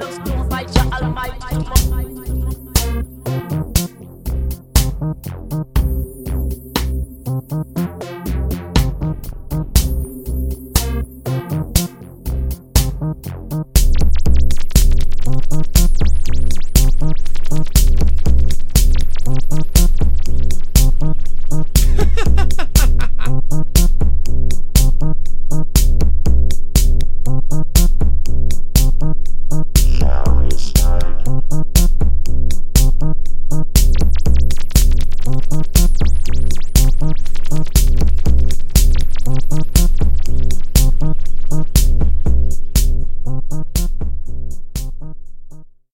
Love stones by Jah Almighty.